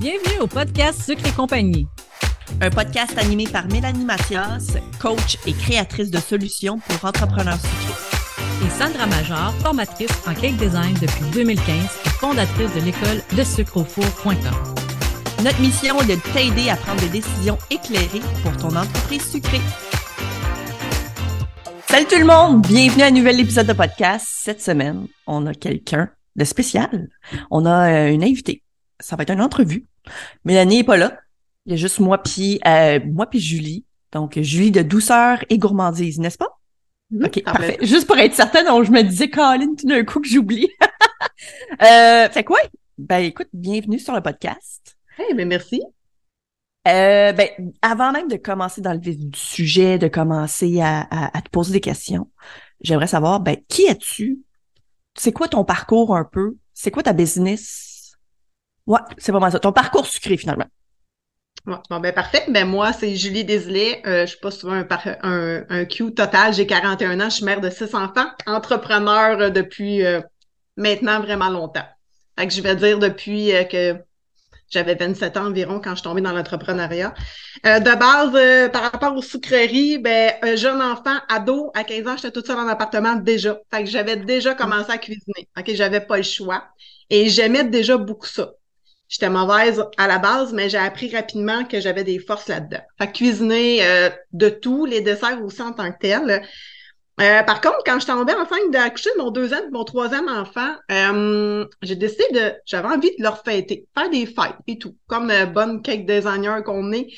Bienvenue au podcast Sucré & Compagnie. Un podcast animé par Mélanie Mathias, coach et créatrice de solutions pour entrepreneurs sucrés. Et Sandra Major, formatrice en cake design depuis 2015 et fondatrice de l'école LeSucreAuFour.com. Notre mission est de t'aider à prendre des décisions éclairées pour ton entreprise sucrée. Salut tout le monde! Bienvenue à un nouvel épisode de podcast. Cette semaine, on a quelqu'un de spécial. On a une invitée. Ça va être une entrevue. Mélanie n'est pas là. Il y a juste moi puis Julie. Donc, Julie de Douceur et Gourmandise, n'est-ce pas? Mmh. OK, ah, parfait. Ben, juste pour être certaine, donc, je me disais, Colin, tout d'un coup que j'oublie. Fait quoi? Ouais. Ben, écoute, bienvenue sur le podcast. Hey, ben merci. Ben, avant même de commencer dans le vif du sujet, de commencer à te poser des questions, j'aimerais savoir, ben, qui es-tu? C'est quoi ton parcours un peu? C'est quoi ta business? Ouais, c'est vraiment ça. Ton parcours sucré, finalement. Ouais, bon, ben, parfait. Ben, moi, c'est Julie Désilet. Je suis pas souvent un Q total. J'ai 41 ans. Je suis mère de 6 enfants. Entrepreneur depuis maintenant vraiment longtemps. Fait que je vais dire depuis que j'avais 27 ans environ quand je suis tombée dans l'entrepreneuriat. De base, par rapport aux sucreries, ben jeune enfant, ado, à 15 ans, j'étais toute seule en appartement déjà. Fait que j'avais déjà commencé à cuisiner. OK, j'avais pas le choix. Et j'aimais déjà beaucoup ça. J'étais mauvaise à la base, mais j'ai appris rapidement que j'avais des forces là-dedans. Fait que cuisiner de tout, les desserts aussi en tant que tels. Par contre, quand je tombais enceinte d'accoucher de mon deuxième et mon troisième enfant, j'ai décidé j'avais envie de leur fêter, faire des fêtes et tout, comme bonne cake designer qu'on est.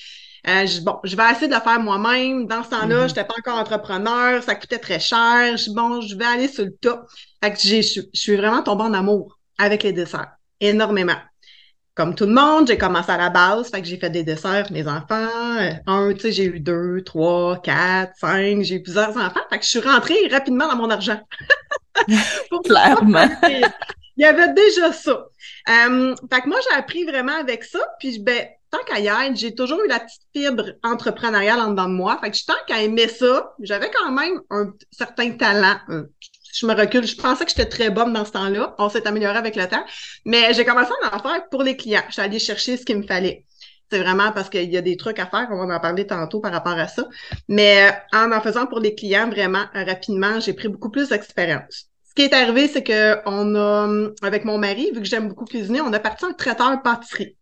Bon, je vais essayer de le faire moi-même. Dans ce temps-là, j'étais pas encore entrepreneur, ça coûtait très cher. Bon, je vais aller sur le tas. Fait que je suis vraiment tombée en amour avec les desserts, énormément. Comme tout le monde, j'ai commencé à la base, fait que j'ai fait des desserts, mes enfants. J'ai eu 2, 3, 4, 5, j'ai eu plusieurs enfants, fait que je suis rentrée rapidement dans mon argent. Clairement. Il y avait déjà ça. Fait que moi, j'ai appris vraiment avec ça, puis ben, tant qu'à y être, j'ai toujours eu la petite fibre entrepreneuriale en dedans de moi, fait que tant qu'à aimer ça, j'avais quand même un certain talent, je me recule. Je pensais que j'étais très bonne dans ce temps-là. On s'est amélioré avec le temps. Mais j'ai commencé à en faire pour les clients. Je suis allée chercher ce qu'il me fallait. C'est vraiment parce qu'il y a des trucs à faire. On va en parler tantôt par rapport à ça. Mais en faisant pour les clients, vraiment, rapidement, j'ai pris beaucoup plus d'expérience. Ce qui est arrivé, c'est que on a, avec mon mari, vu que j'aime beaucoup cuisiner, on a parti en traiteur-pâtisserie.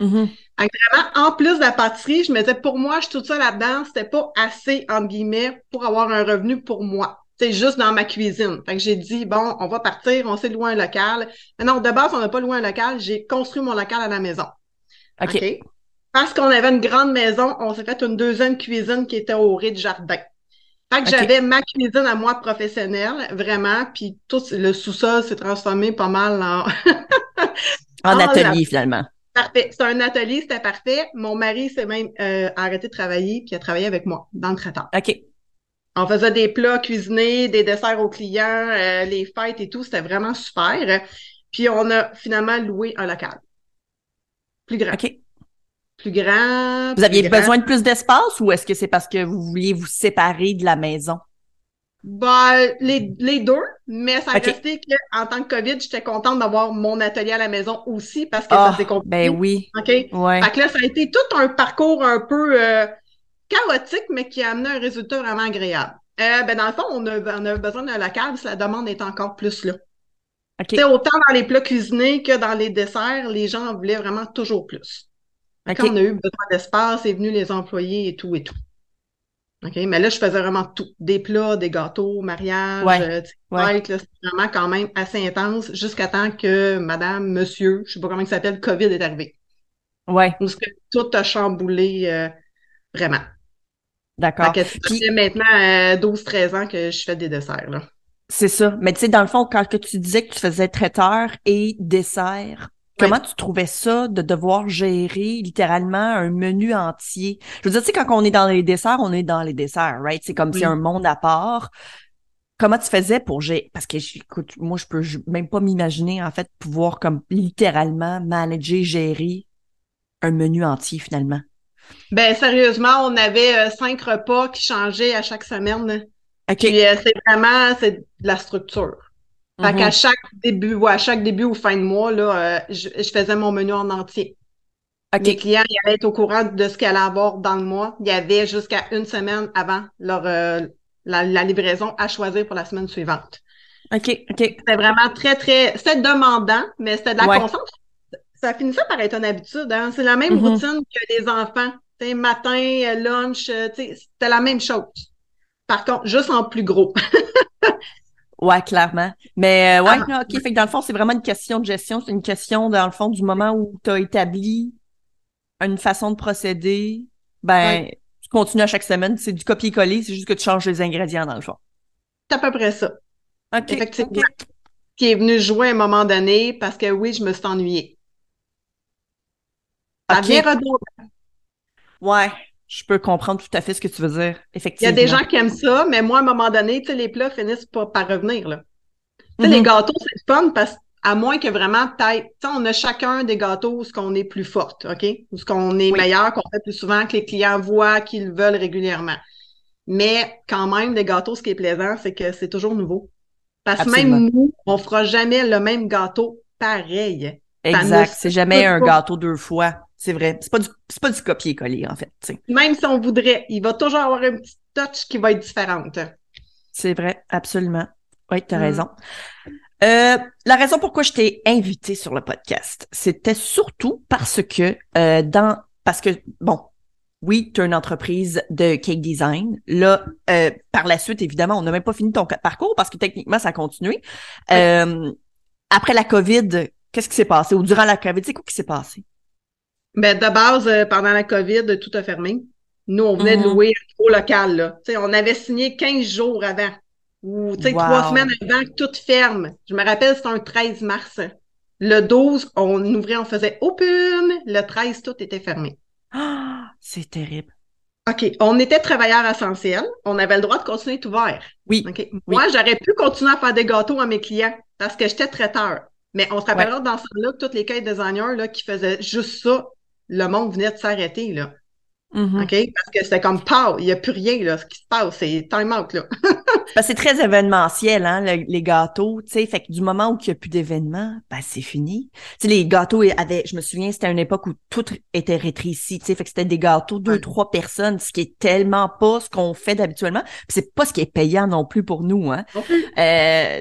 Mm-hmm. Donc, vraiment, en plus de la pâtisserie, je me disais, pour moi, je suis toute seule là-dedans. C'était pas assez, entre guillemets, pour avoir un revenu pour moi. C'est juste dans ma cuisine. Fait que j'ai dit, bon, on va partir, on s'est loué un local. Mais non, de base, on n'a pas loué un local. J'ai construit mon local à la maison. OK. Parce qu'on avait une grande maison, on s'est fait une deuxième cuisine qui était au rez-de-jardin. Fait que j'avais ma cuisine à moi professionnelle, vraiment. Puis tout le sous-sol s'est transformé pas mal en... en atelier, finalement. Parfait. C'était un atelier, c'était parfait. Mon mari s'est même arrêté de travailler puis a travaillé avec moi dans le traiteur. OK. On faisait des plats cuisinés, des desserts aux clients, les fêtes et tout. C'était vraiment super. Puis, on a finalement loué un local. Plus grand. OK. Plus grand. Vous aviez besoin de plus d'espace ou est-ce que c'est parce que vous vouliez vous séparer de la maison? Ben, les deux, mais ça a resté qu'en tant que COVID, j'étais contente d'avoir mon atelier à la maison aussi parce que ça s'est compliqué. Ben oui. OK? Ouais. Fait que là, ça a été tout un parcours un peu... chaotique, mais qui a amené un résultat vraiment agréable. Ben dans le fond, on a besoin d'un local, si la demande est encore plus là. Okay. C'est autant dans les plats cuisinés que dans les desserts, les gens voulaient vraiment toujours plus. Okay. Quand on a eu besoin d'espace, c'est venu les employés et tout et tout. OK? Mais là, je faisais vraiment tout. Des plats, des gâteaux, mariage, Là, c'est vraiment quand même assez intense jusqu'à temps que madame, monsieur, je sais pas comment il s'appelle, COVID est arrivé. Ouais. Parce que tout a chamboulé vraiment. D'accord. Ça fait maintenant 12-13 ans que je fais des desserts, là. C'est ça. Mais tu sais, dans le fond, quand tu disais que tu faisais traiteur et dessert, comment tu trouvais ça de devoir gérer littéralement un menu entier? Je veux dire, tu sais, quand on est dans les desserts, on est dans les desserts, right? C'est comme si un monde à part. Comment tu faisais pour gérer? Parce que, écoute, moi, je peux même pas m'imaginer, en fait, pouvoir comme littéralement manager, gérer un menu entier, finalement. Ben sérieusement, on avait 5 repas qui changeaient à chaque semaine. OK. Puis c'est vraiment de la structure. Fait qu'à chaque début ou fin de mois, là, je faisais mon menu en entier. Okay. Les clients, ils allaient être au courant de ce qu'ils allaient avoir dans le mois. Il y avait jusqu'à une semaine avant leur la livraison à choisir pour la semaine suivante. OK, OK. C'était vraiment très, très... C'était demandant, mais c'était de la constance. Ça finissait par être une habitude. Hein? C'est la même routine que les enfants. T'sais, matin, lunch, t'sais, c'était la même chose. Par contre, juste en plus gros. Ouais, clairement. Mais OK. Fait que dans le fond, c'est vraiment une question de gestion. C'est une question, dans le fond, du moment où tu as établi une façon de procéder, ben, tu continues à chaque semaine. C'est du copier-coller, c'est juste que tu changes les ingrédients, dans le fond. C'est à peu près ça. OK. Effectivement. Okay. Qui est venu jouer à un moment donné parce que oui, je me suis ennuyée. Ça vient redondant. Ouais. Je peux comprendre tout à fait ce que tu veux dire, effectivement. Il y a des gens qui aiment ça, mais moi, à un moment donné, tu sais, les plats finissent par revenir, là. Tu sais, les gâteaux, c'est fun, parce à moins que vraiment, tu sais, on a chacun des gâteaux où ce qu'on est plus forte, OK? Où ce qu'on est meilleur, qu'on fait plus souvent, que les clients voient, qu'ils veulent régulièrement. Mais quand même, des gâteaux, ce qui est plaisant, c'est que c'est toujours nouveau. Parce que même nous, on fera jamais le même gâteau pareil. Exact. C'est jamais un gâteau deux fois. C'est vrai. C'est pas du copier-coller, en fait. T'sais. Même si on voudrait, il va toujours avoir un petit touch qui va être différente. C'est vrai, absolument. Oui, tu as raison. La raison pourquoi je t'ai invitée sur le podcast, c'était surtout parce que, oui, tu as une entreprise de cake design. Là, par la suite, évidemment, on n'a même pas fini ton parcours parce que techniquement, ça a continué. Après la COVID, qu'est-ce qui s'est passé? Ou durant la COVID, c'est quoi qui s'est passé? Ben, de base, pendant la COVID, tout a fermé. Nous, on venait de louer un gros local, là. T'sais, on avait signé 15 jours avant. Ou, tu sais, 3 semaines avant que tout ferme. Je me rappelle, c'était un 13 mars. Le 12, on ouvrait, on faisait open. Le 13, tout était fermé. Ah, c'est terrible. OK. On était travailleurs essentiels. On avait le droit de continuer d'être ouvert. Oui. Okay. Oui. Moi, j'aurais pu continuer à faire des gâteaux à mes clients parce que j'étais traiteur. Mais on se rappellera dans ce temps-là que toutes les cake designers, là, qui faisaient juste ça, le monde venait de s'arrêter, là. OK? Parce que c'était comme, pow, il n'y a plus rien, là, ce qui se passe, c'est time out, là. Ben, c'est très événementiel, hein, les gâteaux, tu sais. Fait que du moment où il n'y a plus d'événements, ben, c'est fini. Tu sais, les gâteaux avaient, je me souviens, c'était une époque où tout était rétréci, tu sais. Fait que c'était des gâteaux, 2-3 personnes, ce qui est tellement pas ce qu'on fait d'habituellement. Puis c'est pas ce qui est payant non plus pour nous, hein.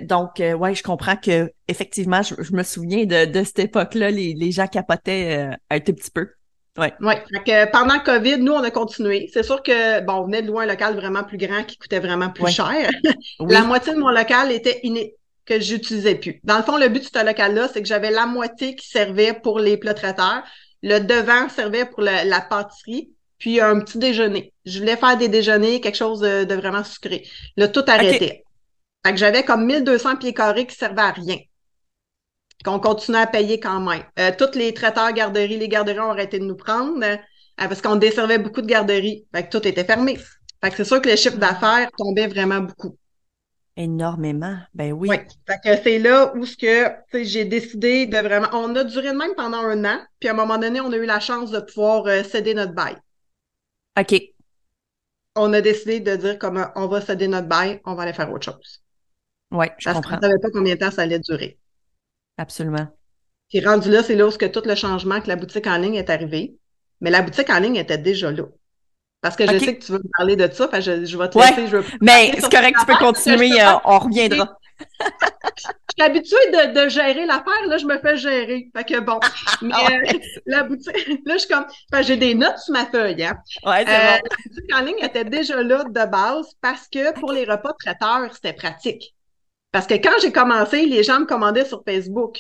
Donc, je comprends que, effectivement, je me souviens de cette époque-là, les gens capotaient un tout petit peu. Ouais. Donc, pendant COVID, nous, on a continué. C'est sûr que, bon, on venait de louer un local vraiment plus grand qui coûtait vraiment plus cher. Oui. La moitié de mon local était que j'utilisais plus. Dans le fond, le but de ce local-là, c'est que j'avais la moitié qui servait pour les plats traiteurs. Le devant servait pour la pâtisserie, puis un petit déjeuner. Je voulais faire des déjeuners, quelque chose de vraiment sucré. Là, tout arrêtait. Okay. Fait que j'avais comme 1200 pieds carrés qui servaient à rien. Qu'on continuait à payer quand même. Toutes les traiteurs, garderies, les garderies ont arrêté de nous prendre parce qu'on desservait beaucoup de garderies. Fait que tout était fermé. Fait que c'est sûr que le chiffre d'affaires tombait vraiment beaucoup. Énormément, ben oui. Oui, fait que c'est là où ce que j'ai décidé de vraiment... On a duré de même pendant 1 an, puis à un moment donné, on a eu la chance de pouvoir céder notre bail. OK. On a décidé de dire comme on va céder notre bail, on va aller faire autre chose. Oui, je comprends. Parce qu'on ne savait pas combien de temps ça allait durer. Absolument. Puis rendu là, c'est là où tout le changement que la boutique en ligne est arrivé. Mais la boutique en ligne était déjà là. Parce que je sais que tu veux me parler de ça, fait que je vais te laisser. Je veux mais c'est correct, tu peux continuer, on reviendra. Je suis habituée de gérer l'affaire, là, je me fais gérer. Fait que bon, mais la boutique, là, je suis comme, fait que j'ai des notes sur ma feuille, hein. Ouais, c'est bon. La boutique en ligne était déjà là de base parce que pour les repas traiteurs, c'était pratique. Parce que quand j'ai commencé, les gens me commandaient sur Facebook.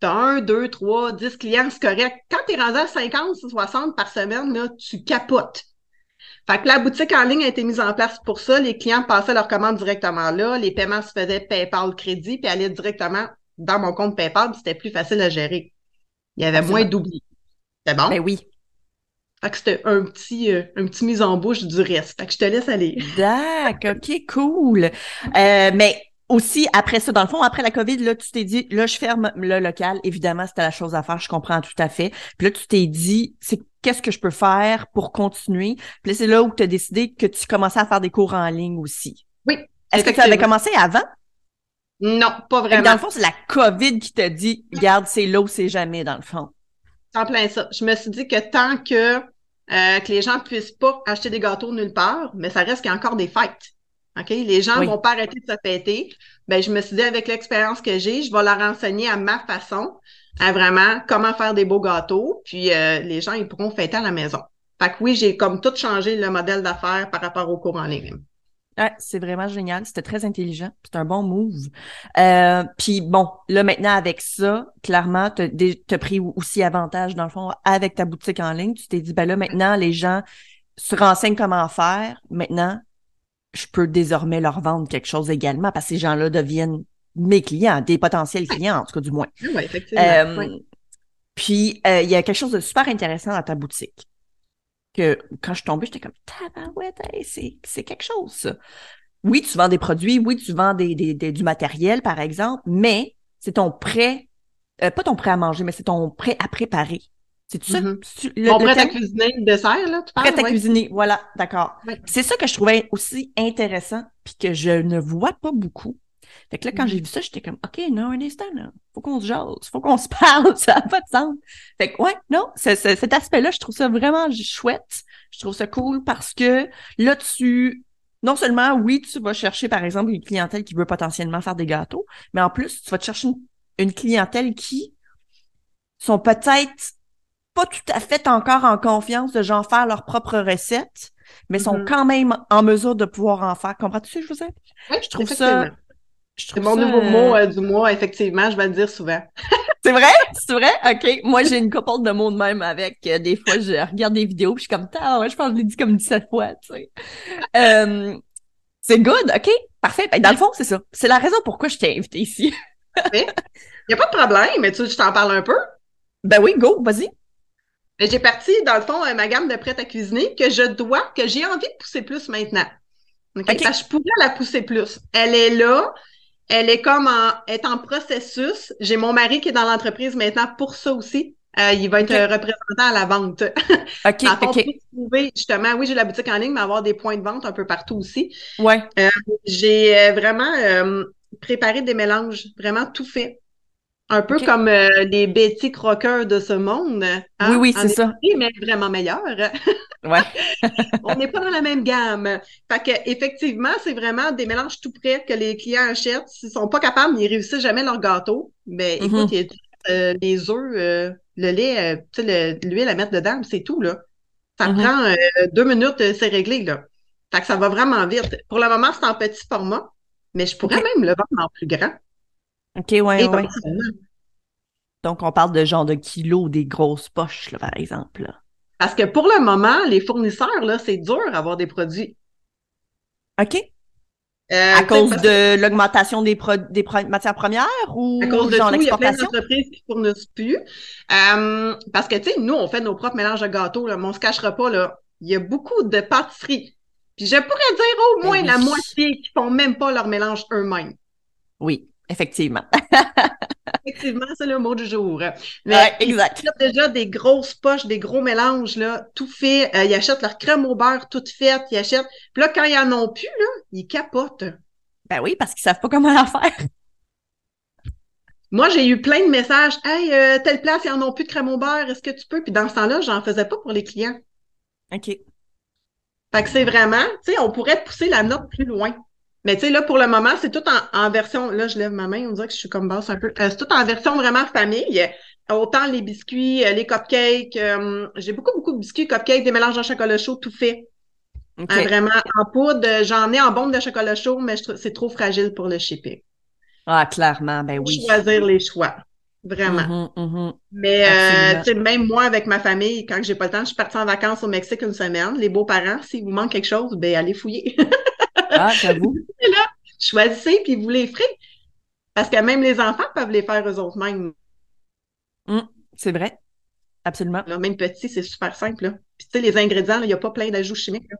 T'as 1, 2, 3, 10 clients, c'est correct. Quand t'es rendu à 50, 60 par semaine, là, tu capotes. Fait que la boutique en ligne a été mise en place pour ça. Les clients passaient leurs commandes directement là. Les paiements se faisaient PayPal crédit puis allaient directement dans mon compte PayPal. Puis c'était plus facile à gérer. Il y avait moins d'oubli. C'est bon? Ben oui. Fait que c'était un petit mise en bouche du reste. Fait que je te laisse aller. D'accord, OK, cool. Mais... Aussi, après ça, dans le fond, après la COVID, là, tu t'es dit, là, je ferme le local. Évidemment, c'était la chose à faire, je comprends tout à fait. Puis là, tu t'es dit, qu'est-ce que je peux faire pour continuer? Puis là, c'est là où tu as décidé que tu commençais à faire des cours en ligne aussi. Oui. Est-ce que tu avais commencé avant? Non, pas vraiment. Dans le fond, c'est la COVID qui t'a dit, regarde, c'est là où c'est jamais, dans le fond. En plein ça. Je me suis dit que tant que les gens ne puissent pas acheter des gâteaux nulle part, mais ça reste qu'il y a encore des fêtes. OK? Les gens vont pas arrêter de se fêter. Ben, je me suis dit, avec l'expérience que j'ai, je vais leur enseigner à ma façon, à vraiment comment faire des beaux gâteaux, puis les gens, ils pourront fêter à la maison. Fait que oui, j'ai comme tout changé le modèle d'affaires par rapport aux cours en ligne. Ouais, c'est vraiment génial. C'était très intelligent. C'est un bon move. Puis bon, là maintenant avec ça, clairement, t'as pris aussi avantage dans le fond avec ta boutique en ligne. Tu t'es dit, ben là maintenant, les gens se renseignent comment faire. Maintenant, je peux désormais leur vendre quelque chose également parce que ces gens-là deviennent mes clients, des potentiels clients, en tout cas du moins. Oui, effectivement. Puis, il y a quelque chose de super intéressant dans ta boutique. Que quand je suis tombée, j'étais comme tabarouette, hey, c'est quelque chose, ça. Oui, tu vends des produits, oui, tu vends du matériel, par exemple, mais c'est ton prêt, pas ton prêt à manger, mais c'est ton prêt à préparer. C'est ça? Mon prêt à cuisiner, le dessert, là, tu parles? Prêt à cuisiner, voilà, d'accord. Ouais. C'est ça que je trouvais aussi intéressant, puis que je ne vois pas beaucoup. Fait que là, quand j'ai vu ça, j'étais comme, OK, non, un instant, là, faut qu'on se jase, faut qu'on se parle, ça n'a pas de sens. Fait que, ouais, non, cet aspect-là, je trouve ça vraiment chouette. Je trouve ça cool parce que là, non seulement, oui, tu vas chercher, par exemple, une clientèle qui veut potentiellement faire des gâteaux, mais en plus, tu vas te chercher une clientèle qui sont peut-être pas tout à fait encore en confiance de genre faire leurs propres recettes, mais sont quand même en mesure de pouvoir en faire. Comprends-tu ce que je veux dire? Oui, je trouve ça... C'est mon nouveau mot du mois, effectivement, je vais le dire souvent. C'est vrai? C'est vrai? OK. Moi, j'ai une couple de mots de même avec. Des fois, je regarde des vidéos puis je suis comme, ouais, je pense que je l'ai dit comme 17 fois, tu sais. C'est good, OK? Parfait. Dans le fond, c'est ça. C'est la raison pourquoi je t'ai invitée ici. Il n'y a pas de problème, mais tu veux que je t'en parle un peu? Ben oui, go, vas-y. J'ai parti, dans le fond, ma gamme de prêt à cuisiner que j'ai envie de pousser plus maintenant. OK. Parce que je pourrais la pousser plus. Elle est là. Elle est comme en processus. J'ai mon mari qui est dans l'entreprise maintenant pour ça aussi. Il va être représentant à la vente. OK, OK. Trouver, justement, oui, j'ai la boutique en ligne, mais avoir des points de vente un peu partout aussi. Oui. J'ai vraiment préparé des mélanges, vraiment tout fait. Un peu comme les Betty Crocker de ce monde. Hein, oui, c'est ça. Mais vraiment meilleur. Ouais. On n'est pas dans la même gamme. Fait que, effectivement, c'est vraiment des mélanges tout prêts que les clients achètent. S'ils sont pas capables, ils réussissent jamais leur gâteau. Mais écoute, il y a les œufs, le lait, tu sais, l'huile à mettre dedans, c'est tout, là. Ça prend 2 minutes, c'est réglé, là. Fait que ça va vraiment vite. Pour le moment, c'est en petit format, mais je pourrais même le vendre en plus grand. OK, oui, oui. Donc, on parle de genre de kilos des grosses poches, là, par exemple. Là. Parce que pour le moment, les fournisseurs, là, c'est dur d'avoir des produits. OK. À cause de l'augmentation des matières premières ou à cause de genre tout, il y a plein d'entreprises qui ne fournissent plus. Parce que, tu sais, nous, on fait nos propres mélanges de gâteaux, là, mais on ne se cachera pas, là. Il y a beaucoup de pâtisseries. Puis je pourrais dire au moins la moitié qui ne font même pas leur mélange eux-mêmes. Oui. Effectivement. Effectivement, c'est le mot du jour. Mais exact. Ils ont déjà des grosses poches, des gros mélanges, là, tout fait. Ils achètent leur crème au beurre toute faite. Ils achètent. Puis là, quand ils en ont plus, là, ils capotent. Ben oui, parce qu'ils savent pas comment la faire. Moi, j'ai eu plein de messages. « Hey, telle place, ils en ont plus de crème au beurre. Est-ce que tu peux? » Puis dans ce temps-là, j'en faisais pas pour les clients. OK. Fait que c'est vraiment, tu sais, on pourrait pousser la note plus loin. Mais tu sais, là, pour le moment, c'est tout en version... Là, je lève ma main, on dirait que je suis comme basse un peu. C'est tout en version vraiment famille. Autant les biscuits, les cupcakes. J'ai beaucoup de biscuits, cupcakes, des mélanges en chocolat chaud, tout fait. Okay. Vraiment, en poudre. J'en ai en bombe de chocolat chaud, mais c'est trop fragile pour le shipping. Ah, clairement, ben oui. Choisir les choix, vraiment. Mais, tu sais, même moi, avec ma famille, quand j'ai pas le temps, je suis partie en vacances au Mexique une semaine. Les beaux-parents, s'il vous manque quelque chose, ben allez fouiller. Ah, j'avoue. Là, choisissez puis vous les ferez. Parce que même les enfants peuvent les faire eux autres mêmes. C'est vrai. Absolument. Là, même petit, c'est super simple. Là. Puis tu sais, les ingrédients, il n'y a pas plein d'ajouts chimiques. Là.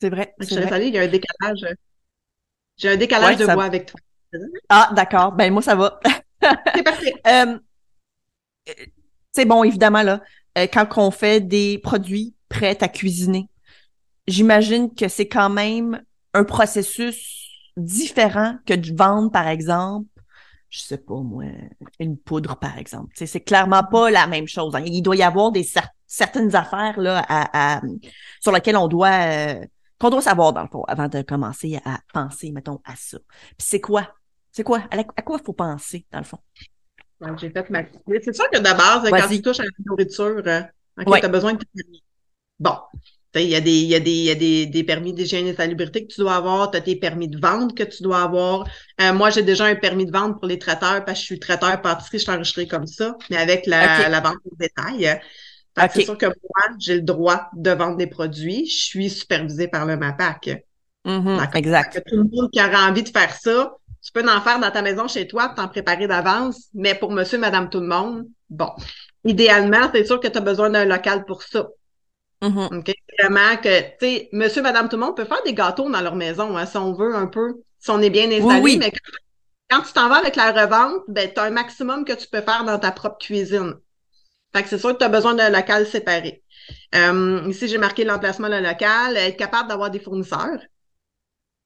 C'est vrai. Je suis désolée, il y a un décalage. J'ai un décalage de voix avec toi. Ah, d'accord. Ben moi, ça va. C'est parfait. C'est bon, évidemment, là, quand on fait des produits prêts à cuisiner, j'imagine que c'est quand même un processus différent que de vendre, par exemple, je sais pas moi, une poudre, par exemple. T'sais, c'est clairement pas la même chose. Hein. Il doit y avoir des certaines affaires là sur lesquelles on doit savoir, dans le fond, avant de commencer à penser, mettons, à ça. Puis c'est quoi? À quoi faut penser, dans le fond? Donc, j'ai fait ma petite liste. C'est sûr que de base, quand tu touches à la nourriture, tu as besoin de permis. Bon. Il y a des permis d'hygiène et salubrité que tu dois avoir, tu as tes permis de vente que tu dois avoir. Moi, j'ai déjà un permis de vente pour les traiteurs parce que je suis traiteur pâtisserie, je suis enregistrée comme ça, mais avec la vente au détail. C'est sûr que moi, j'ai le droit de vendre des produits. Je suis supervisée par le MAPAC. Mm-hmm, exact. Que tout le monde qui aura envie de faire ça, tu peux en faire dans ta maison chez toi, t'en préparer d'avance, mais pour monsieur, madame, tout le monde, bon. Idéalement, c'est sûr que tu as besoin d'un local pour ça. Mm-hmm. Okay? Vraiment que, tu sais, monsieur, madame, tout le monde peut faire des gâteaux dans leur maison, hein, si on veut un peu, si on est bien installé, oui. Mais quand tu t'en vas avec la revente, ben, tu as un maximum que tu peux faire dans ta propre cuisine. Fait que c'est sûr que tu as besoin d'un local séparé. Ici, j'ai marqué l'emplacement d'un local, être capable d'avoir des fournisseurs.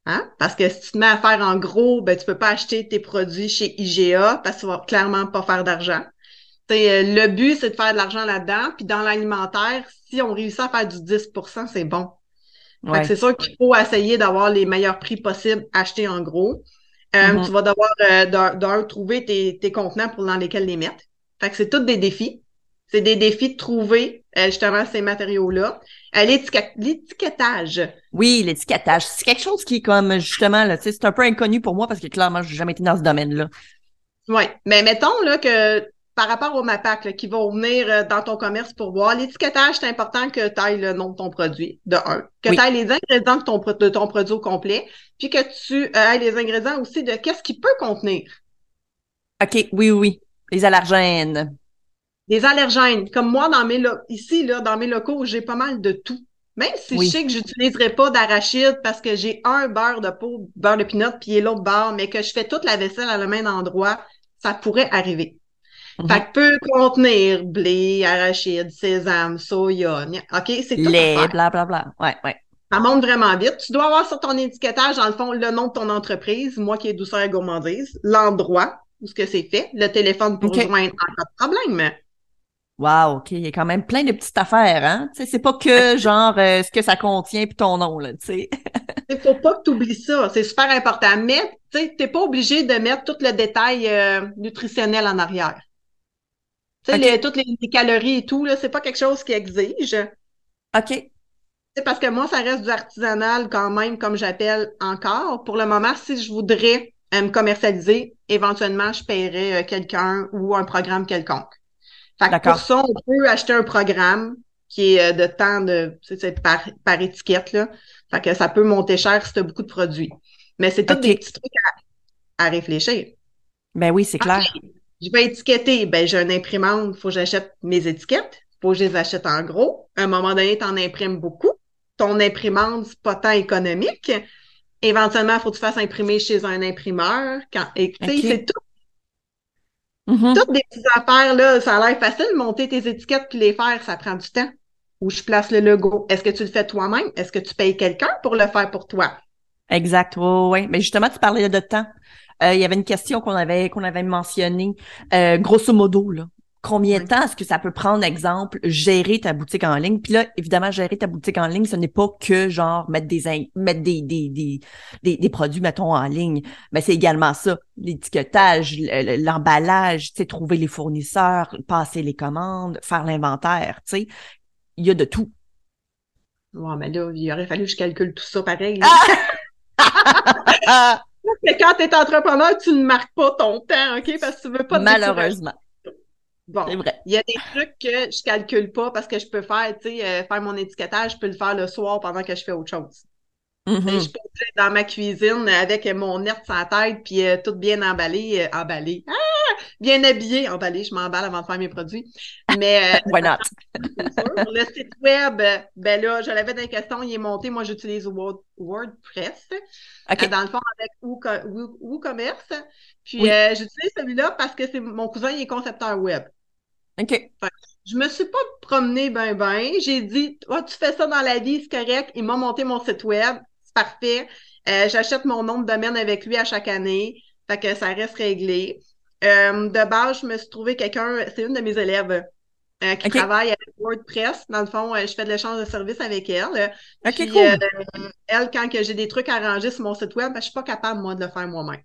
Hein? Parce que si tu te mets à faire en gros, ben, tu peux pas acheter tes produits chez IGA parce que tu vas clairement pas faire d'argent. Le but, c'est de faire de l'argent là-dedans. Puis dans l'alimentaire, si on réussit à faire du 10%, c'est bon. Ouais. Fait que c'est sûr qu'il faut essayer d'avoir les meilleurs prix possibles achetés en gros. Mm-hmm. Tu vas devoir, trouver tes contenants pour dans lesquels les mettre. Fait que c'est tous des défis. C'est des défis de trouver justement ces matériaux-là. L'étiquetage. Oui, l'étiquetage. C'est quelque chose qui est comme justement, là, c'est un peu inconnu pour moi parce que clairement, je n'ai jamais été dans ce domaine-là. Oui, mais mettons là, que par rapport au MAPAC là, qui vont venir dans ton commerce pour voir, l'étiquetage, c'est important que tu ailles le nom de ton produit, de un. Que tu ailles les ingrédients de ton produit au complet, puis que tu ailles les ingrédients aussi de qu'est-ce qu'il peut contenir. OK, oui. Les allergènes. Des allergènes. Comme moi, dans mes locaux, j'ai pas mal de tout. Même si je sais que j'utiliserai pas d'arachide parce que j'ai un beurre de pinot, puis l'autre beurre, mais que je fais toute la vaisselle à la même endroit, ça pourrait arriver. Mm-hmm. Fait que peut contenir blé, arachide, sésame, soya, OK, c'est tout. Lait, blablabla. Ouais. Ça monte vraiment vite. Tu dois avoir sur ton étiquetage, dans le fond, le nom de ton entreprise, moi qui ai Douceur et gourmandise, l'endroit où ce que c'est fait, le téléphone pour joindre, pas de problème. Wow, OK, il y a quand même plein de petites affaires, hein? T'sais, c'est pas que, genre, ce que ça contient puis ton nom, là, tu sais. Faut pas que tu oublies ça, c'est super important. Mais, tu sais, t'es pas obligé de mettre tout le détail nutritionnel en arrière. Tu sais, toutes les calories et tout, là, c'est pas quelque chose qui exige. OK. C'est parce que moi, ça reste du artisanal quand même, comme j'appelle encore. Pour le moment, si je voudrais me commercialiser, éventuellement, je paierais quelqu'un ou un programme quelconque. Fait que pour ça, on peut acheter un programme qui est de temps de par étiquette, là. Fait que ça peut monter cher si tu as beaucoup de produits. Mais c'est tous des petits trucs à réfléchir. Ben oui, c'est clair. Je vais étiqueter. Ben, j'ai une imprimante, faut que j'achète mes étiquettes, faut que je les achète en gros. À un moment donné, tu en imprimes beaucoup. Ton imprimante, c'est pas tant économique. Éventuellement, il faut que tu fasses imprimer chez un imprimeur. C'est tout. Mm-hmm. Toutes des petites affaires, là, ça a l'air facile, monter tes étiquettes puis les faire, ça prend du temps. Où je place le logo. Est-ce que tu le fais toi-même? Est-ce que tu payes quelqu'un pour le faire pour toi? Exact, oui. Mais justement, tu parlais de temps. Il y avait une question qu'on avait mentionnée. Grosso modo, là, combien de temps est-ce que ça peut prendre, exemple, gérer ta boutique en ligne? Puis là, évidemment, gérer ta boutique en ligne, ce n'est pas que, genre, mettre des produits, mettons, en ligne. Mais c'est également ça, l'étiquetage, l'emballage, tu sais, trouver les fournisseurs, passer les commandes, faire l'inventaire, tu sais. Il y a de tout. Bon, mais là, il aurait fallu que je calcule tout ça pareil. Ah! Parce que quand t'es entrepreneur, tu ne marques pas ton temps, OK? Parce que tu veux pas te malheureusement. Bon, c'est vrai. Il y a des trucs que je calcule pas parce que je peux faire, tu sais, faire mon étiquetage, je peux le faire le soir pendant que je fais autre chose. Mm-hmm. Je peux être dans ma cuisine avec mon herbe sur la tête puis tout bien emballé. Ah! Bien habillé, emballé, je m'emballe avant de faire mes produits. Mais why not? Le site web, ben là, je l'avais dans les questions, il est monté. Moi, j'utilise WordPress. Okay. Dans le fond, avec WooCommerce. Puis j'utilise celui-là parce que c'est mon cousin, il est concepteur web. OK. Enfin, je me suis pas promenée ben. J'ai dit, tu fais ça dans la vie, c'est correct. Il m'a monté mon site web, c'est parfait. J'achète mon nom de domaine avec lui à chaque année, fait que ça reste réglé. De base, je me suis trouvé quelqu'un, c'est une de mes élèves qui travaille avec WordPress. Dans le fond, je fais de l'échange de services avec elle. Puis, cool. Elle, quand j'ai des trucs à ranger sur mon site web, je suis pas capable, moi, de le faire moi-même.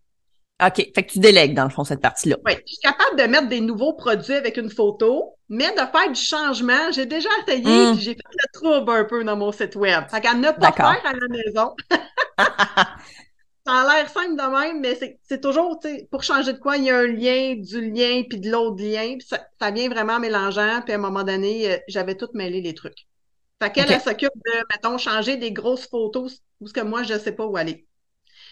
OK. Fait que tu délègues, dans le fond, cette partie-là. Oui. Je suis capable de mettre des nouveaux produits avec une photo, mais de faire du changement, j'ai déjà essayé puis j'ai fait le trouble un peu dans mon site web. Fait qu'à ne pas faire à la maison. Ça a l'air simple de même, mais c'est toujours, tu sais, pour changer de quoi, il y a un lien, du lien, puis de l'autre lien, puis ça vient vraiment mélangeant, puis à un moment donné, j'avais tout mêlé les trucs. Fait qu'elle, elle s'occupe de, mettons, changer des grosses photos, parce que moi, je sais pas où aller.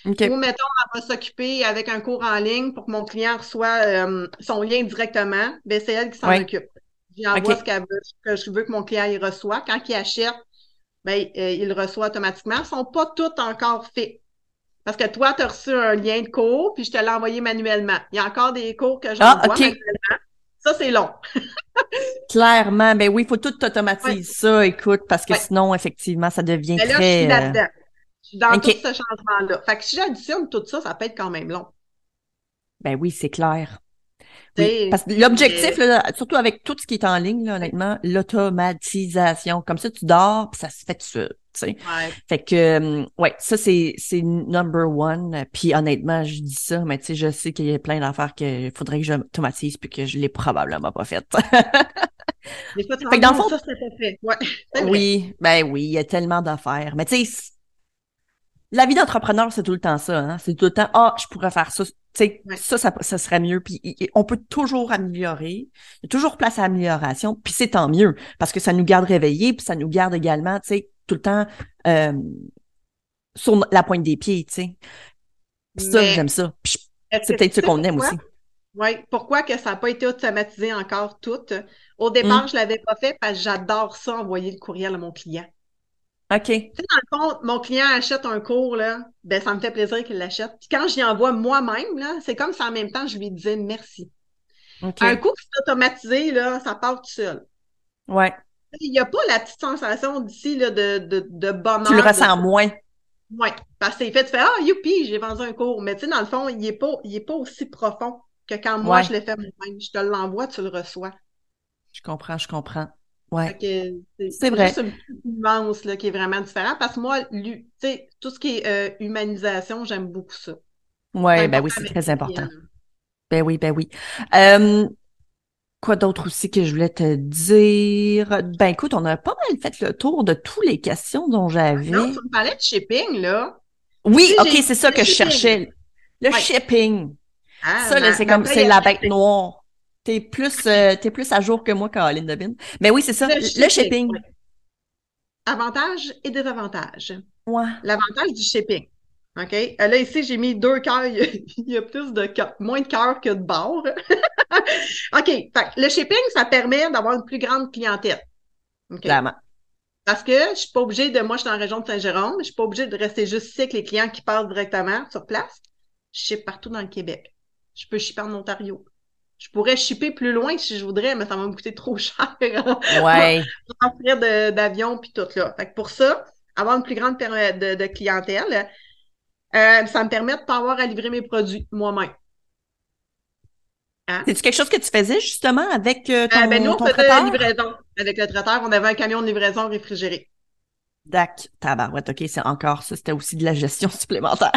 Ou, mettons, elle va s'occuper avec un cours en ligne pour que mon client reçoit son lien directement, bien, c'est elle qui s'en occupe. J'envoie ce qu'elle veut, que je veux que mon client il reçoit. Quand il achète, bien, il le reçoit automatiquement. Ils ne sont pas toutes encore faits. Parce que toi, tu as reçu un lien de cours, puis je te l'ai envoyé manuellement. Il y a encore des cours que j'envoie manuellement. Ça, c'est long. Clairement. Ben oui, il faut tout automatiser ça, écoute, parce que sinon, effectivement, ça devient très… Mais là, je suis là-dedans. Je suis dans tout ce changement-là. Fait que si j'additionne tout ça, ça peut être quand même long. Ben oui, c'est clair. Oui, parce que l'objectif, là, surtout avec tout ce qui est en ligne, là, honnêtement, l'automatisation. Comme ça, tu dors, puis ça se fait tout seul. Fait que, ça, c'est number one. Puis honnêtement, je dis ça, mais tu sais, je sais qu'il y a plein d'affaires qu'il faudrait que j'automatise puis que je l'ai probablement pas faites. Des fois, fait que dans le fond, ça, c'est pas fait. Ouais, oui, ben oui, il y a tellement d'affaires. Mais tu sais, la vie d'entrepreneur, c'est tout le temps ça. Hein? C'est tout le temps, je pourrais faire ça. Ça serait mieux. Puis on peut toujours améliorer. Il y a toujours place à amélioration. Puis c'est tant mieux parce que ça nous garde réveillés puis ça nous garde également, tu sais, tout le temps sur la pointe des pieds, tu sais. Puis ça, j'aime ça. Puis c'est peut-être ce qu'on aime aussi. Oui. Pourquoi que ça n'a pas été automatisé encore tout? Au départ, je ne l'avais pas fait parce que j'adore ça, envoyer le courriel à mon client. OK. Tu sais, dans le fond, mon client achète un cours, là, ben ça me fait plaisir qu'il l'achète. Puis quand j'y envoie moi-même, là, c'est comme si en même temps, je lui disais merci. Okay. Un cours qui est automatisé, là, ça part tout seul. Oui. Il n'y a pas la petite sensation d'ici là, de bonheur. Tu le ressens moins. Oui. Parce que c'est fait, tu fais « Ah, youpi, j'ai vendu un cours ». Mais tu sais, dans le fond, il n'est pas aussi profond que quand moi, je l'ai fait moi-même. Je te l'envoie, tu le reçois. Je comprends. Ouais. C'est vrai. C'est une nuance là, qui est vraiment différente parce que moi, tu sais, tout ce qui est humanisation, j'aime beaucoup ça. Oui, ben oui, c'est très important. Ben oui. Quoi d'autre aussi que je voulais te dire? Ben écoute, on a pas mal fait le tour de toutes les questions dont j'avais. Non, tu me parlais de shipping, là. Oui, tu sais, c'est ça que je cherchais. Le shipping. Ah, ça, là, c'est comme c'est la bête noire. T'es plus à jour que moi, Caroline Dobin. Mais oui, c'est ça, le shipping. Avantages et désavantages. Ouais. L'avantage du shipping. OK? Là, ici, j'ai mis 2 cœurs. Il y a plus de cœurs, moins de cœurs que de barres. OK. Fait, le shipping, ça permet d'avoir une plus grande clientèle. Okay? Clairement. Parce que je suis pas obligée de... Moi, je suis dans la région de Saint-Jérôme. Je suis pas obligée de rester juste ici avec les clients qui passent directement sur place. Je ship partout dans le Québec. Je peux shipper en Ontario. Je pourrais shipper plus loin si je voudrais, mais ça va me coûter trop cher. Ouais. En frais d'avion puis tout là. Fait que pour ça, avoir une plus grande de clientèle, ça me permet de ne pas avoir à livrer mes produits moi-même. Hein? C'est-tu quelque chose que tu faisais justement avec ton, nous, ton traiteur? Nous, on faisait livraison. Avec le traiteur, on avait un camion de livraison réfrigéré. D'accord. Tabarouette, OK, c'est encore ça. C'était aussi de la gestion supplémentaire.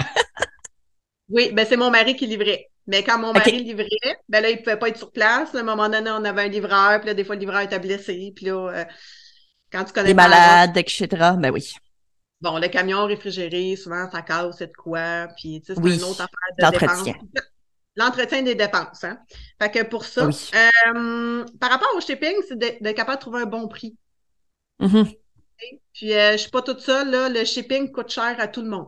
Oui, ben c'est mon mari qui livrait. Mais quand mon mari livrait, ben là, il pouvait pas être sur place. À un moment donné, on avait un livreur, puis là, des fois, le livreur était blessé, puis là, quand tu connais... Des malades, etc., ben oui. Bon, le camion réfrigéré, souvent, ça casse, c'est de quoi, puis tu sais, c'est une autre affaire de dépenses. L'entretien des dépenses, hein. Fait que pour ça, par rapport au shipping, c'est d'être capable de trouver un bon prix. Puis, je suis pas toute seule, là, le shipping coûte cher à tout le monde.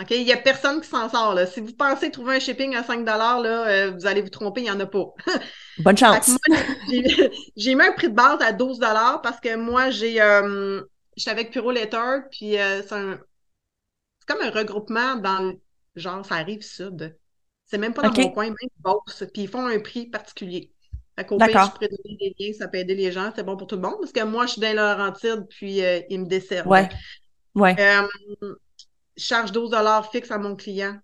OK? Il n'y a personne qui s'en sort, là. Si vous pensez trouver un shipping à 5 $ là, vous allez vous tromper, il n'y en a pas. Bonne chance! Moi, j'ai mis un prix de base à 12 $ parce que moi, j'étais avec Purolator, puis c'est comme un regroupement dans genre, ça arrive sud. C'est même pas dans mon coin, même Beauce. Puis ils font un prix particulier. Fait qu'au pire, je pourrais donner des liens, ça peut aider les gens, c'est bon pour tout le monde. Parce que moi, je suis dans les Laurentides, puis ils me desservent. Ouais. je charge 12 $ fixe à mon client,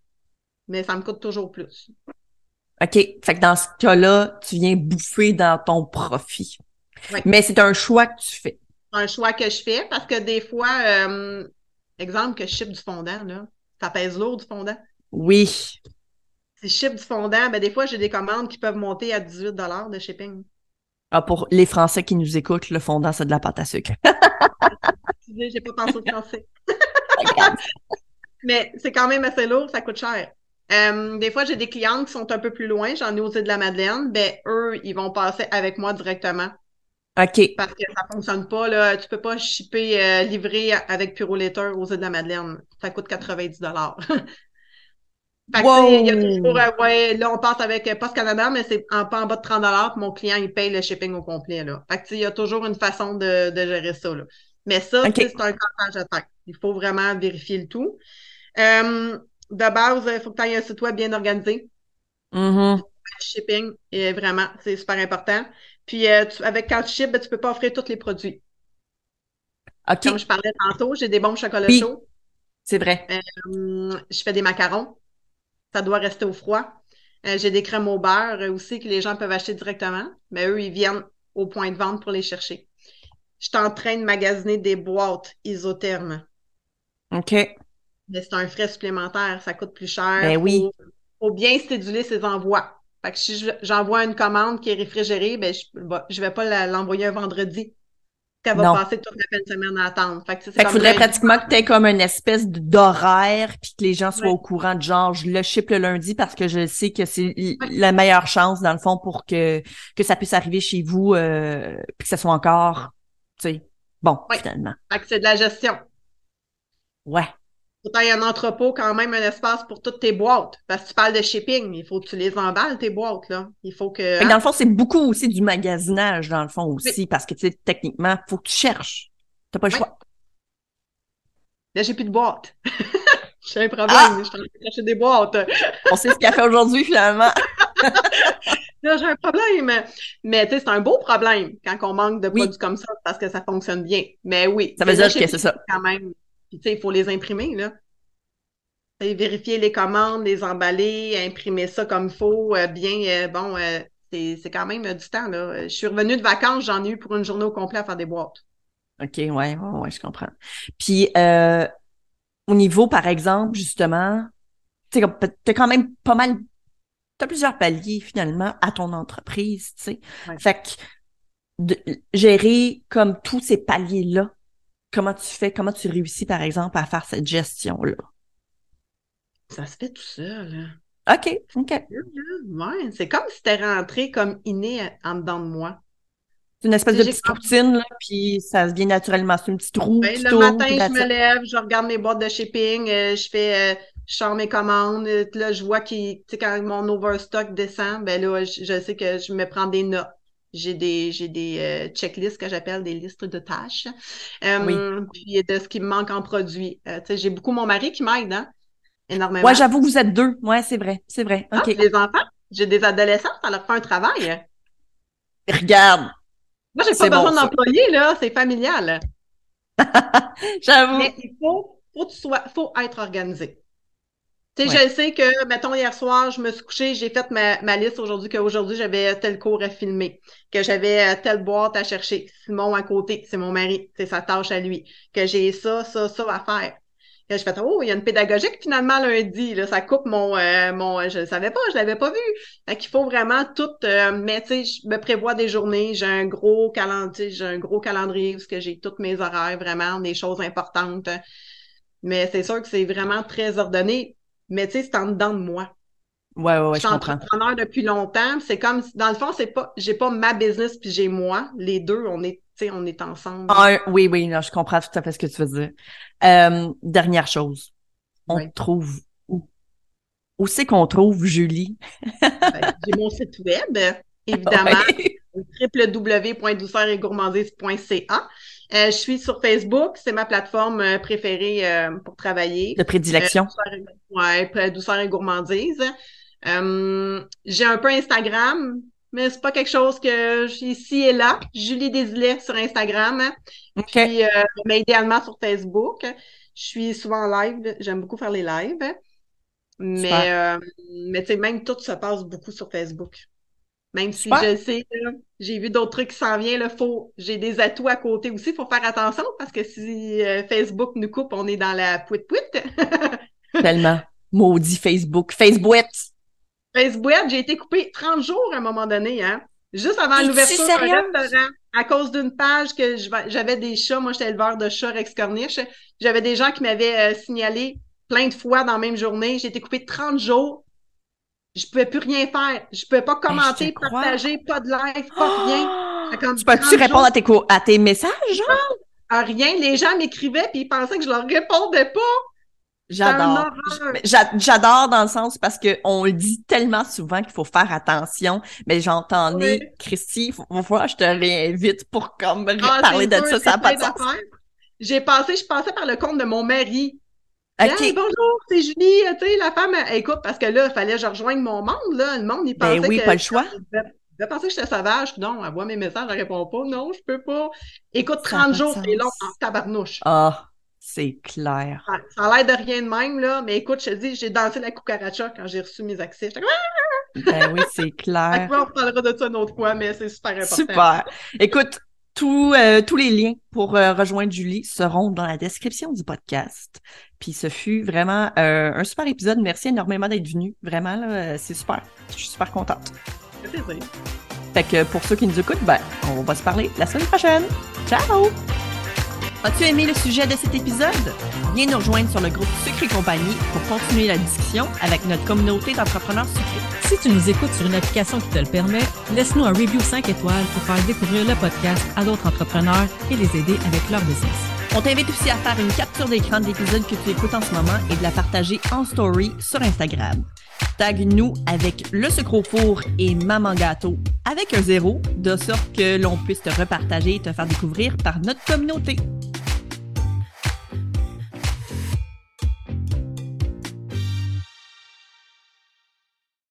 mais ça me coûte toujours plus. OK. Fait que dans ce cas-là, tu viens bouffer dans ton profit. Ouais. Mais c'est un choix que tu fais. Un choix que je fais parce que des fois, exemple que je ship du fondant, là, ça pèse lourd du fondant. Oui. Si je ship du fondant, ben des fois, j'ai des commandes qui peuvent monter à 18 $ de shipping. Ah, pour les Français qui nous écoutent, le fondant, c'est de la pâte à sucre. J'ai pas pensé au français. Mais c'est quand même assez lourd, ça coûte cher. Des fois, j'ai des clientes qui sont un peu plus loin, j'en ai aux Îles-de-la-Madeleine, ben eux, ils vont passer avec moi directement. OK. Parce que ça fonctionne pas, là. Tu peux pas shipper, livrer avec Purolator aux Îles-de-la-Madeleine. Ça coûte 90 $. Fait que, wow. Il y a toujours, ouais, là, on passe avec Postes Canada, mais c'est pas en bas de 30 $ puis mon client, il paye le shipping au complet, là. Fait que, il y a toujours une façon de gérer ça, là. Mais ça, okay. C'est un campage à temps. Il faut vraiment vérifier le tout. De base, il faut que tu aies un site web bien organisé. Mm-hmm. Le shipping, et vraiment, c'est super important. Puis, avec quand tu ships, ben, tu peux pas offrir tous les produits. OK. Comme je parlais tantôt, j'ai des bons chocolats chauds. C'est vrai. Je fais des macarons. Ça doit rester au froid. J'ai des crèmes au beurre aussi que les gens peuvent acheter directement, mais eux, ils viennent au point de vente pour les chercher. Je suis en train de magasiner des boîtes isothermes. OK. Mais c'est un frais supplémentaire, ça coûte plus cher. Ben oui. Faut bien céduler ses envois. Fait que si j'envoie une commande qui est réfrigérée, ben je vais pas l'envoyer un vendredi. Qu'elle va passer toute la fin de semaine à attendre. Fait que c'est comme faudrait pratiquement que tu aies comme une espèce d'horaire puis que les gens soient au courant de genre je le ship le lundi parce que je sais que c'est la meilleure chance dans le fond pour que ça puisse arriver chez vous puis que ça soit encore tu sais bon finalement. Fait que c'est de la gestion. Ouais. Faut que tu aies un entrepôt quand même, un espace pour toutes tes boîtes. Parce que tu parles de shipping, il faut que tu les emballes, tes boîtes, là. Il faut que... Dans le fond, c'est beaucoup aussi du magasinage, dans le fond, aussi. Oui. Parce que, tu sais, techniquement, il faut que tu cherches. T'as pas le choix. Là, j'ai plus de boîtes. J'ai un problème, je suis en train de chercher des boîtes. On sait ce qu'il a fait aujourd'hui, finalement. Là, j'ai un problème. Mais, tu sais, c'est un beau problème quand on manque de produits comme ça, parce que ça fonctionne bien. Mais oui. Ça veut dire que c'est ça. Quand même... Puis, tu sais, il faut les imprimer, là. Et vérifier les commandes, les emballer, imprimer ça comme il faut, c'est quand même du temps, là. Je suis revenue de vacances, j'en ai eu pour une journée au complet à faire des boîtes. OK, ouais, je comprends. Puis, au niveau, par exemple, justement, tu sais, t'as quand même pas mal... T'as plusieurs paliers, finalement, à ton entreprise, tu sais. Ouais. Fait que gérer comme tous ces paliers-là, comment tu fais, comment tu réussis, par exemple, à faire cette gestion-là? Ça se fait tout seul. OK. Ouais, c'est comme si c'était rentré comme inné en dedans de moi. C'est une espèce de petite routine, là, puis ça se vient naturellement. C'est une petite roue. Ben, le matin, je me lève, je regarde mes boîtes de shipping, je sors mes commandes. Là, je vois quand mon overstock descend, ben là, je sais que je me prends des notes. J'ai des checklists que j'appelle des listes de tâches. Puis de ce qui me manque en produits. J'ai beaucoup mon mari qui m'aide, hein? Énormément. Ouais, j'avoue que vous êtes deux. Ouais, c'est vrai. Ah, okay. Les enfants, j'ai des adolescents, ça leur fait un travail. Regarde. Moi, j'ai pas besoin d'employés, là. C'est familial. J'avoue. Mais il faut être organisé. Tu sais, je sais que, mettons, hier soir, je me suis couchée, j'ai fait ma liste qu'aujourd'hui, j'avais tel cours à filmer, que j'avais telle boîte à chercher. Simon à côté, c'est mon mari, c'est sa tâche à lui, que j'ai ça à faire. Et là, je fais, il y a une pédagogique finalement lundi, là, ça coupe mon je le savais pas, je l'avais pas vu. Fait qu'il faut vraiment tout, mais tu sais, je me prévois des journées, j'ai un gros calendrier parce que j'ai tous mes horaires, vraiment, des choses importantes. Mais c'est sûr que c'est vraiment très ordonné. Mais tu sais, c'est en dedans de moi. Ouais, je suis entrepreneur depuis longtemps. C'est comme, dans le fond, j'ai pas ma business puis j'ai moi. Les deux, on est ensemble. Oui, je comprends tout à fait ce que tu veux dire. Dernière chose. On te trouve où? Où c'est qu'on trouve Julie? J'ai mon site web, évidemment. www.douceuretgourmandise.ca. Je suis sur Facebook, c'est ma plateforme préférée pour travailler. De prédilection. Douceur et gourmandise. J'ai un peu Instagram, mais c'est pas quelque chose que ici et là. Julie Désilet sur Instagram. Okay. Puis, mais idéalement sur Facebook. Je suis souvent en live, j'aime beaucoup faire les lives, mais tu sais, même tout se passe beaucoup sur Facebook. Même si je sais, là, j'ai vu d'autres trucs qui s'en viennent, là, j'ai des atouts à côté aussi, il faut faire attention parce que si Facebook nous coupe, on est dans la pouit-pouit. Tellement. Maudit Facebook. Facebook, j'ai été coupée 30 jours à un moment donné, hein. Juste avant l'ouverture d'un restaurant, à cause d'une page que j'avais des chats. Moi, j'étais éleveur de chats Rex Cornish. J'avais des gens qui m'avaient signalé plein de fois dans la même journée. J'ai été coupée 30 jours. Je pouvais plus rien faire. Je pouvais pas commenter, partager, pas de live, pas rien. Comme tu peux-tu répondre à tes messages? Genre? À rien. Les gens m'écrivaient puis ils pensaient que je leur répondais pas. J'adore. J'adore dans le sens parce que on le dit tellement souvent qu'il faut faire attention, mais j'entends Christy, faut voir, je te réinvite pour comme parler de ça, ça n'a pas de sens. Je passais par le compte de mon mari. Okay. Hey, bonjour, c'est Julie, tu sais, la femme, écoute, parce que là, il fallait que je rejoigne mon monde, là, le monde, il pensait que... pas le choix. Je pensais que j'étais sauvage. Non, elle voit mes messages, elle répond pas. Non, je peux pas. Écoute, 30 jours, c'est long, en tabarnouche. Ah. C'est clair. Ça a l'air de rien de même, là, mais écoute, je te dis, j'ai dansé la cucaracha quand j'ai reçu mes accès. J'étais comme... Ben oui, c'est clair. Après, on parlera de ça une autre fois, mais c'est super important. Super. Écoute, tous les liens pour rejoindre Julie seront dans la description du podcast. Puis ce fut vraiment un super épisode. Merci énormément d'être venu. Vraiment, là, c'est super. Je suis super contente. C'est plaisir. Fait que pour ceux qui nous écoutent, ben, on va se parler la semaine prochaine. Ciao! As-tu aimé le sujet de cet épisode? Viens nous rejoindre sur le groupe Sucré & Compagnie pour continuer la discussion avec notre communauté d'entrepreneurs sucrés. Si tu nous écoutes sur une application qui te le permet, laisse-nous un review 5 étoiles pour faire découvrir le podcast à d'autres entrepreneurs et les aider avec leur business. On t'invite aussi à faire une capture d'écran de l'épisode que tu écoutes en ce moment et de la partager en story sur Instagram. Tague-nous avec Le Sucre au Four et Maman Gâteau avec un 0, de sorte que l'on puisse te repartager et te faire découvrir par notre communauté.